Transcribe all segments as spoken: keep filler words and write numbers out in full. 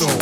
soul.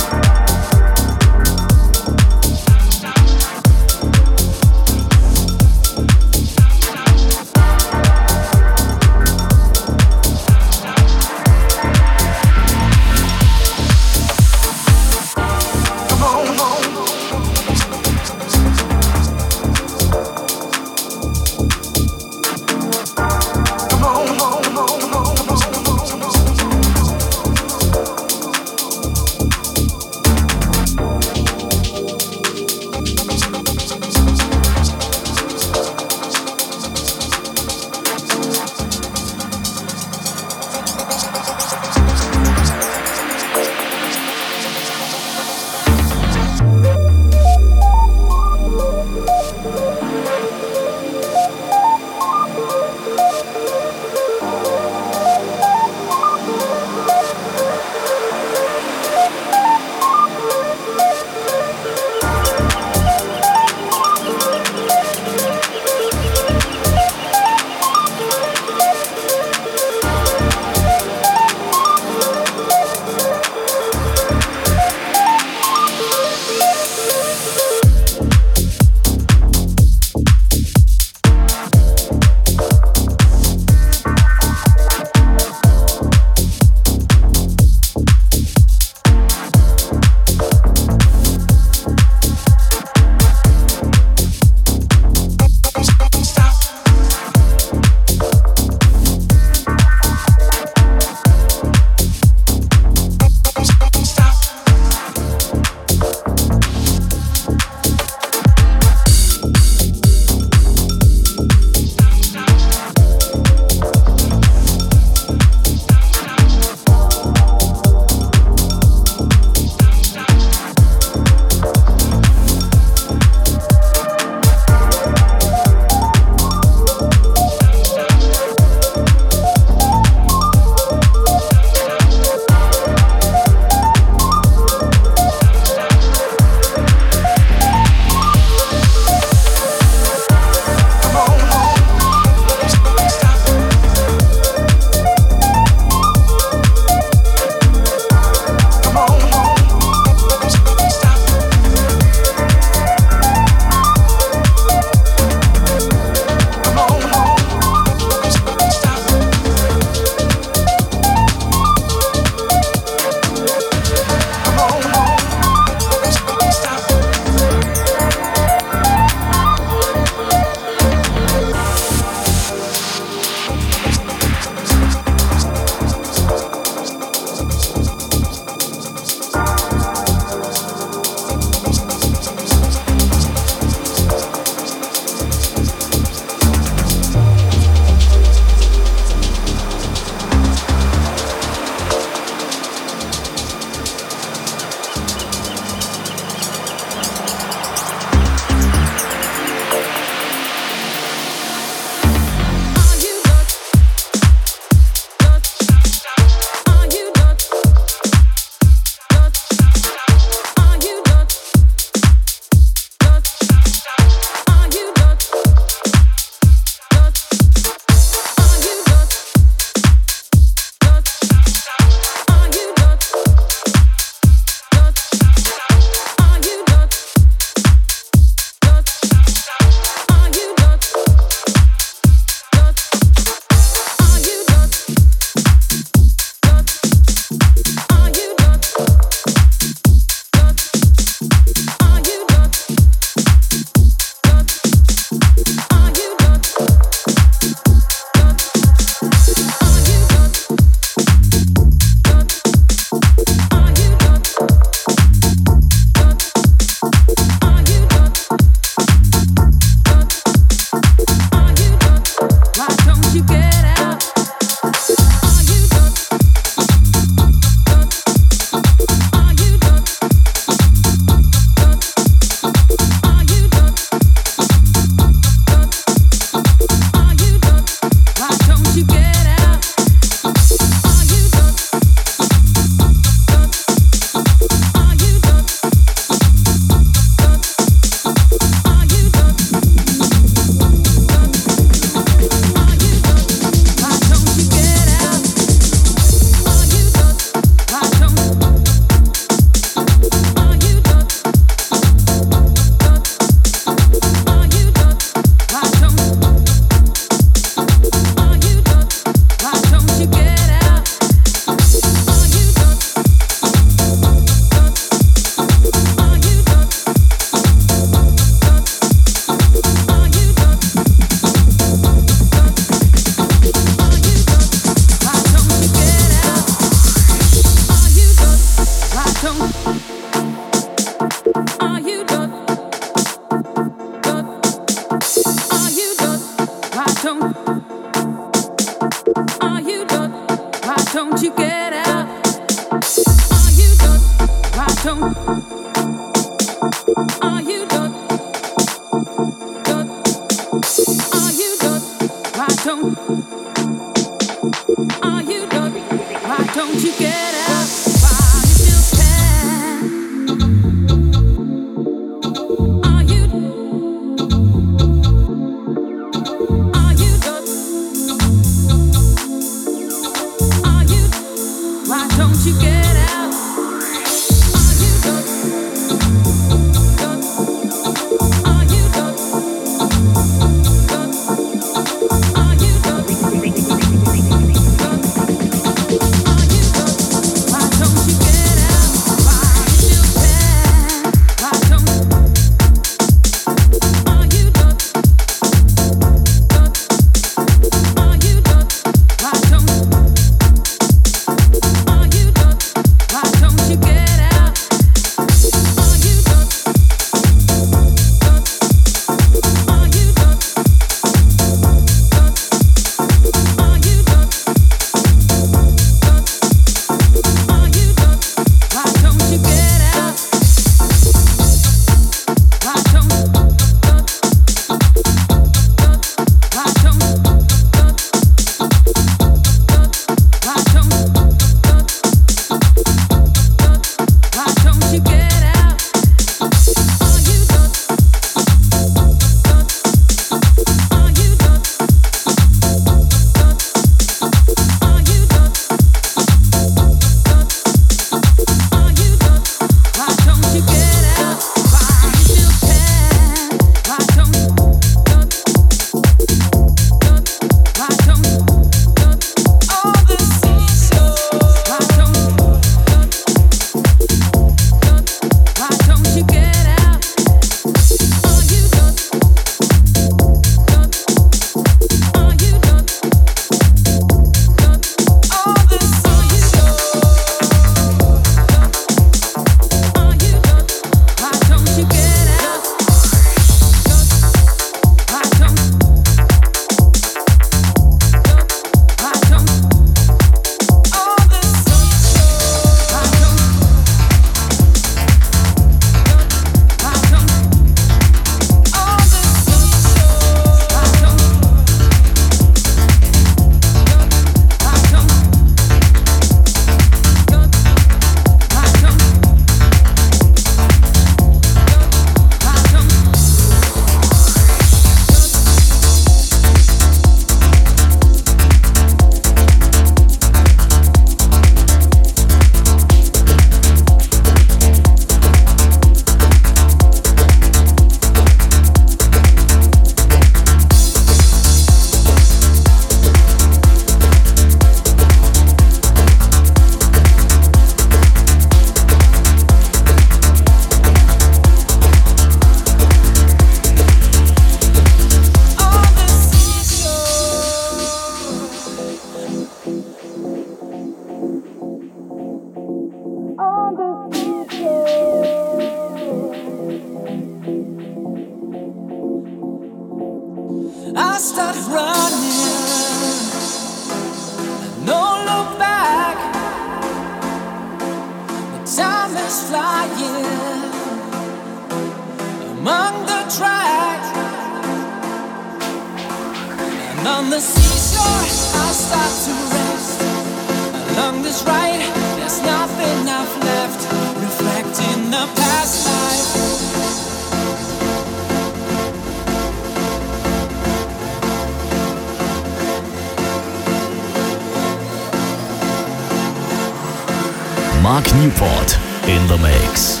Mark Newport in the mix.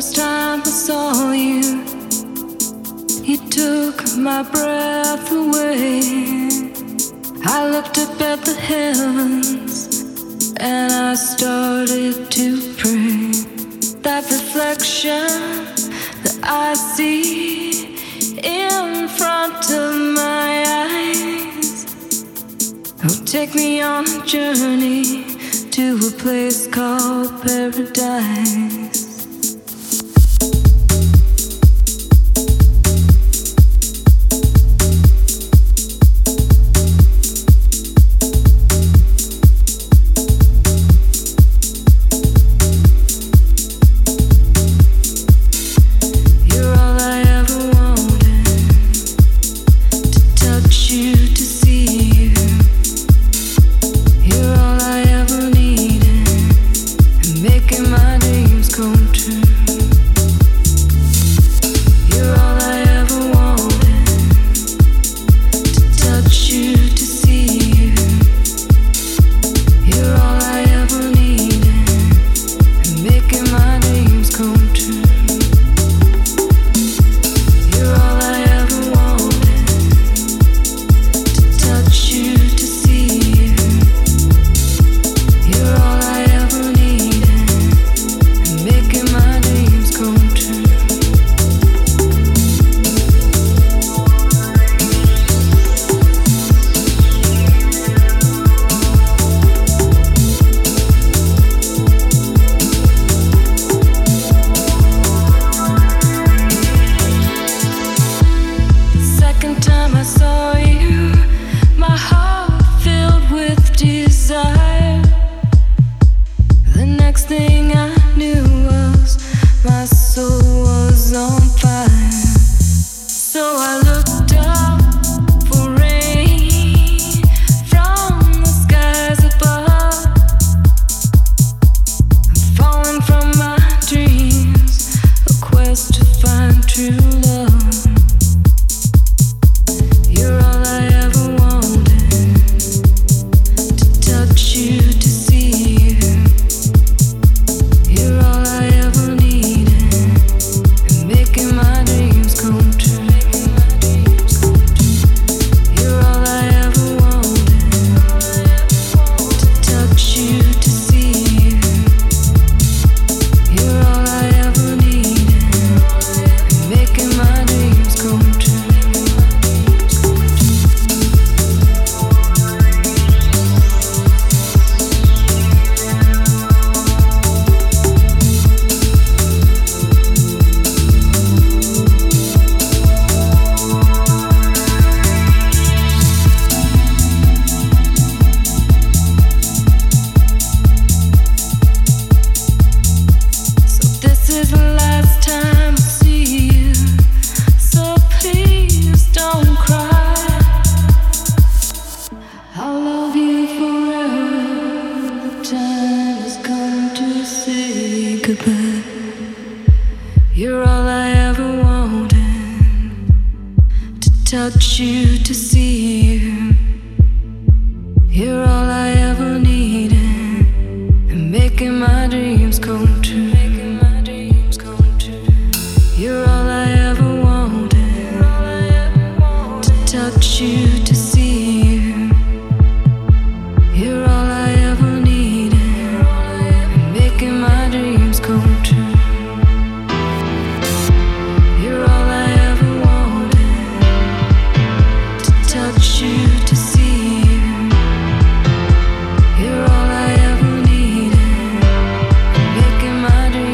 first time I saw you, you took my breath away. I looked up at the heavens and I started to pray. That reflection that I see in front of my eyes, oh, take me on a journey to a place called paradise. You're all I ever needed, making my dreams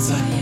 Kiss me.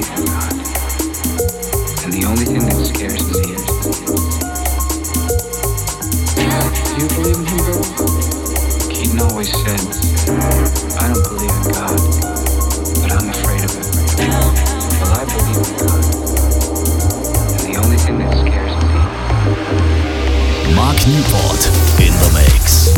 we do not. And the only thing that scares me is... Do you believe in him, girl? Keaton always said, I don't believe in God, but I'm afraid of it. Well, I believe in God. And the only thing that scares me is... Mark Newport in the mix.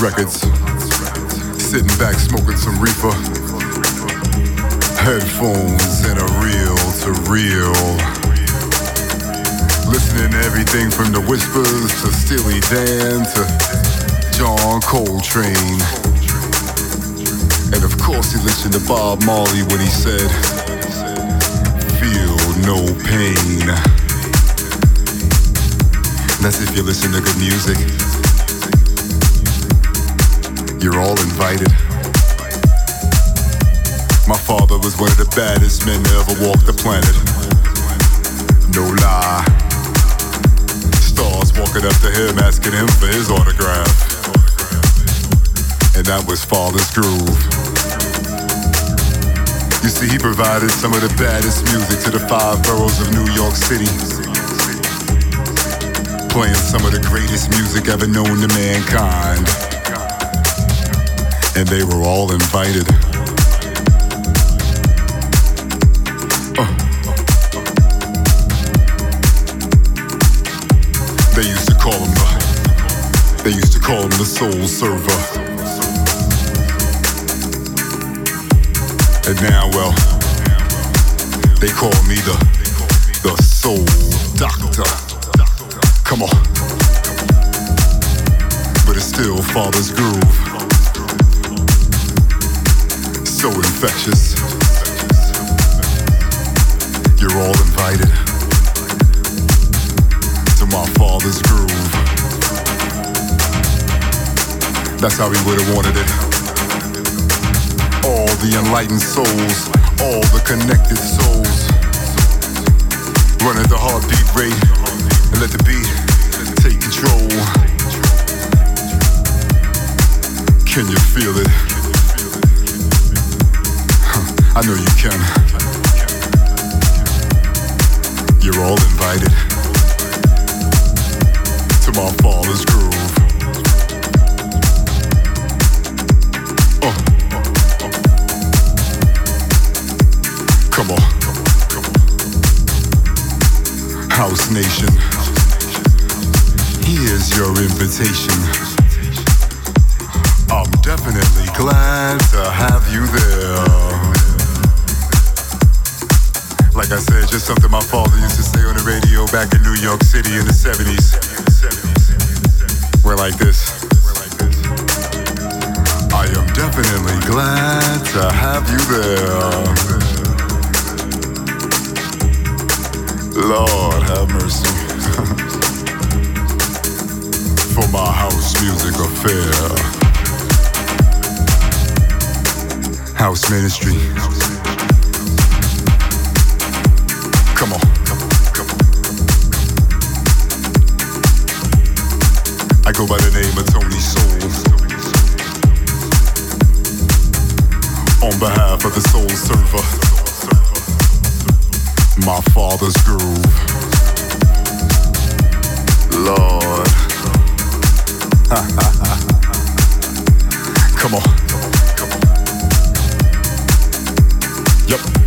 Records, sitting back smoking some reefer, headphones and a reel to reel, listening to everything from the Whispers to Steely Dan to John Coltrane, and of course he listened to Bob Marley when he said, feel no pain. And that's if you listen to good music. You're all invited. My father was one of the baddest men to ever walk the planet. No lie. Stars walking up to him, asking him for his autograph. And that was Father's Groove. You see, he provided some of the baddest music to the five boroughs of New York City. Playing some of the greatest music ever known to mankind. And they were all invited. Uh, call him the, they used to call him the soul server. And now, well, they call me the, the soul doctor. Come on. But it's still Father's groove. So infectious. You're all invited to my Father's groove. That's how he would've wanted it. All the enlightened souls, all the connected souls, run at the heartbeat rate and let the beat take control. Can you feel it? Huh, I know you can. You're all invited to my Father's groove. Oh. Come on. House Nation, here's your invitation. I'm definitely glad to have you there. Like I said, just something my father used to say on the radio back in New York City in the seventies. We're like this. I am definitely glad to have you there. Lord have mercy. For my house music affair. House ministry. Come on, come on, come on. I go by the name of Tony Souls. On behalf of the Soul Server, my Father's groove. Lord. Come on, come on, come on. Yep.